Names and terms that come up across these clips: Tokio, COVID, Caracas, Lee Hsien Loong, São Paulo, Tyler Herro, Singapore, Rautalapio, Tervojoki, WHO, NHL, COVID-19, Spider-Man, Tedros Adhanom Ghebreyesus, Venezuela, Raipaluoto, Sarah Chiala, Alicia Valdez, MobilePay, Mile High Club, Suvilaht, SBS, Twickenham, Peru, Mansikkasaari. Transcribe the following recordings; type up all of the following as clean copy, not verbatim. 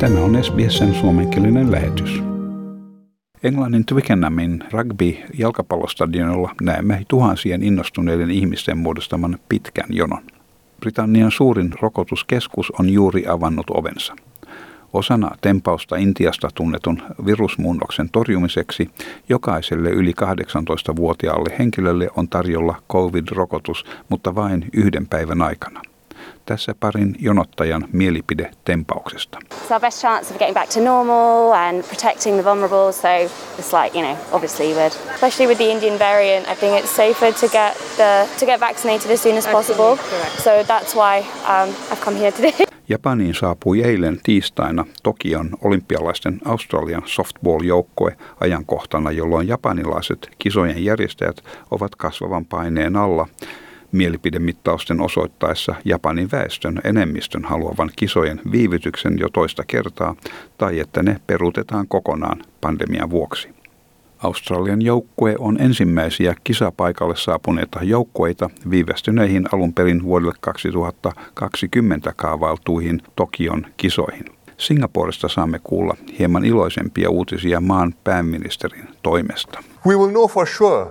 Tämä on SBS:n suomenkielinen lähetys. Englannin Twickenhamin rugby-jalkapallostadionilla näemme tuhansien innostuneiden ihmisten muodostaman pitkän jonon. Britannian suurin rokotuskeskus on juuri avannut ovensa. Osana tempausta Intiasta tunnetun virusmuunnoksen torjumiseksi jokaiselle yli 18-vuotiaalle henkilölle on tarjolla COVID-rokotus, mutta vain yhden päivän aikana. Tässä parin jonottajan mielipide tempauksesta. It's our best chance of getting back to normal and protecting the vulnerable, so it's like, obviously weird. Especially with the Indian variant, I think it's safer to get vaccinated as soon as possible. So that's why I've come here today. Japaniin saapui eilen tiistaina Tokion olympialaisten Australian softball-joukkue ajankohtana, jolloin japanilaiset kisojen järjestäjät ovat kasvavan paineen alla mielipidemittausten osoittaessa Japanin väestön enemmistön haluavan kisojen viivytyksen jo toista kertaa tai että ne peruutetaan kokonaan pandemian vuoksi. Australian joukkue on ensimmäisiä kisapaikalle saapuneita joukkueita viivästyneihin alun perin vuodelle 2020 kaavailtuihin Tokion kisoihin. Singaporesta saamme kuulla hieman iloisempia uutisia maan pääministerin toimesta. We will know for sure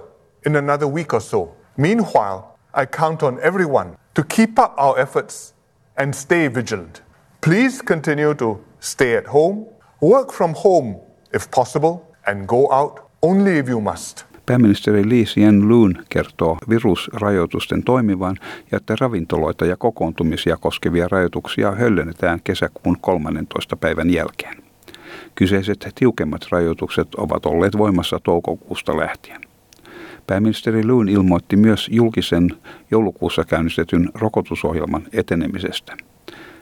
in another week or so. Meanwhile, I count on everyone to keep up our efforts and stay vigilant. Please continue to stay at home, work from home if possible and go out only if you must. Pääministeri Lee Hsien Loong kertoo virusrajoitusten toimivan ja että ravintoloita ja kokoontumisia koskevia rajoituksia höllennetään kesäkuun 13. päivän jälkeen. Kyseiset tiukemmat rajoitukset ovat olleet voimassa toukokuusta lähtien. Pääministeri Loong ilmoitti myös julkisen joulukuussa käynnistetyn rokotusohjelman etenemisestä.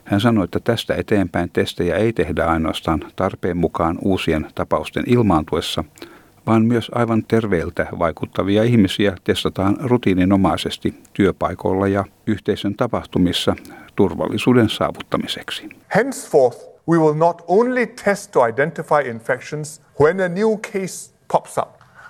Hän sanoi, että tästä eteenpäin testejä ei tehdä ainoastaan tarpeen mukaan uusien tapausten ilmaantuessa, vaan myös aivan terveiltä vaikuttavia ihmisiä testataan rutiininomaisesti työpaikoilla ja yhteisön tapahtumissa turvallisuuden saavuttamiseksi. Henceforth, we will not only test to identify infections when a new case pops up.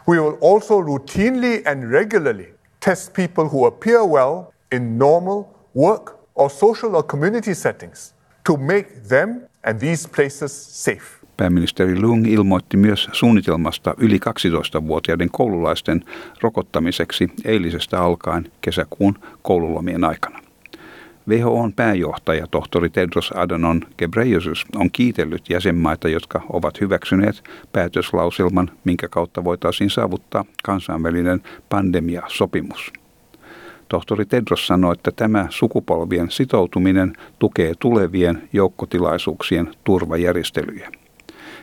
We will also routinely and regularly test people who appear well in normal work or social or community settings to make them and these places safe. Pääministeri Loong ilmoitti myös suunnitelmasta yli 12-vuotiaiden koululaisten rokottamiseksi eilisestä alkaen kesäkuun koululomien aikana. WHO:n pääjohtaja tohtori Tedros Adhanom Ghebreyesus on kiitellyt jäsenmaita, jotka ovat hyväksyneet päätöslauselman, minkä kautta voitaisiin saavuttaa kansainvälinen pandemiasopimus. Tohtori Tedros sanoi, että tämä sukupolvien sitoutuminen tukee tulevien joukkotilaisuuksien turvajärjestelyjä.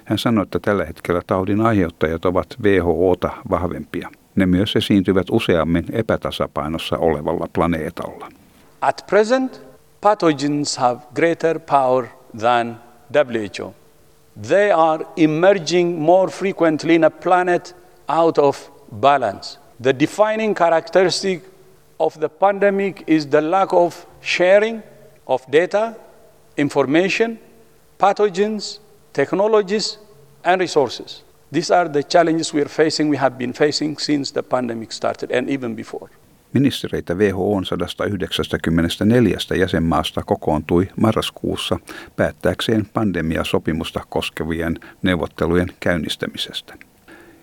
Hän sanoi, että tällä hetkellä taudin aiheuttajat ovat WHO:ta vahvempia. Ne myös esiintyvät useammin epätasapainossa olevalla planeetalla. At present, pathogens have greater power than WHO. They are emerging more frequently in a planet out of balance. The defining characteristic of the pandemic is the lack of sharing of data, information, pathogens, technologies and resources. These are the challenges we have been facing since the pandemic started and even before. Ministereitä WHO:n 194 jäsenmaasta kokoontui marraskuussa päättääkseen pandemiasopimusta koskevien neuvottelujen käynnistämisestä.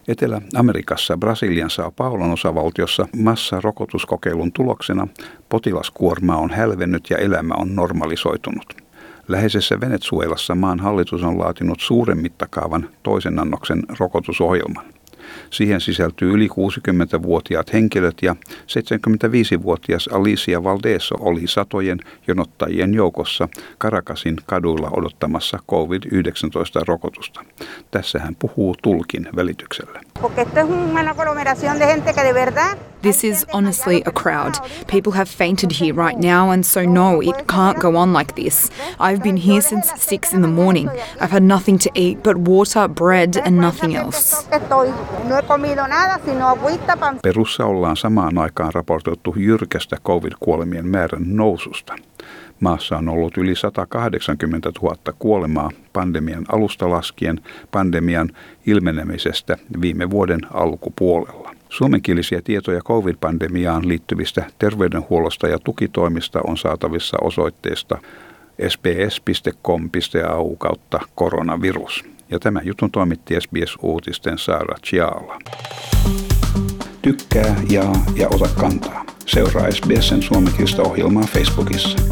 Etelä-Amerikassa Brasilian São Paulon osavaltiossa massarokotuskokeilun tuloksena potilaskuorma on hälvennyt ja elämä on normalisoitunut. Läheisessä Venezuelassa maan hallitus on laatinut suuren mittakaavan toisen annoksen rokotusohjelman. Siihen sisältyy yli 60-vuotiaat henkilöt ja 75-vuotias Alicia Valdez oli satojen jonottajien joukossa Caracasin kaduilla odottamassa COVID-19 rokotusta. Tässä hän puhuu tulkin välityksellä. This is honestly a crowd. People have fainted here right now and so no, it can't go on like this. I've been here since 6 in the morning. I've had nothing to eat but water, bread and nothing else. Perussa ollaan samaan aikaan raportoitu jyrkästä COVID-kuolemien määrän noususta. Maassa on ollut yli 180 000 kuolemaa pandemian alusta laskien pandemian ilmenemisestä viime vuoden alkupuolella. Suomenkielisiä tietoja COVID-pandemiaan liittyvistä terveydenhuollosta ja tukitoimista on saatavissa osoitteesta sbs.com.au/koronavirus. Ja tämän jutun toimitti SBS-uutisten Sarah Chiala. Tykkää, jaa ja ota kantaa. Seuraa SBS:n suomenkielistä ohjelmaa Facebookissa.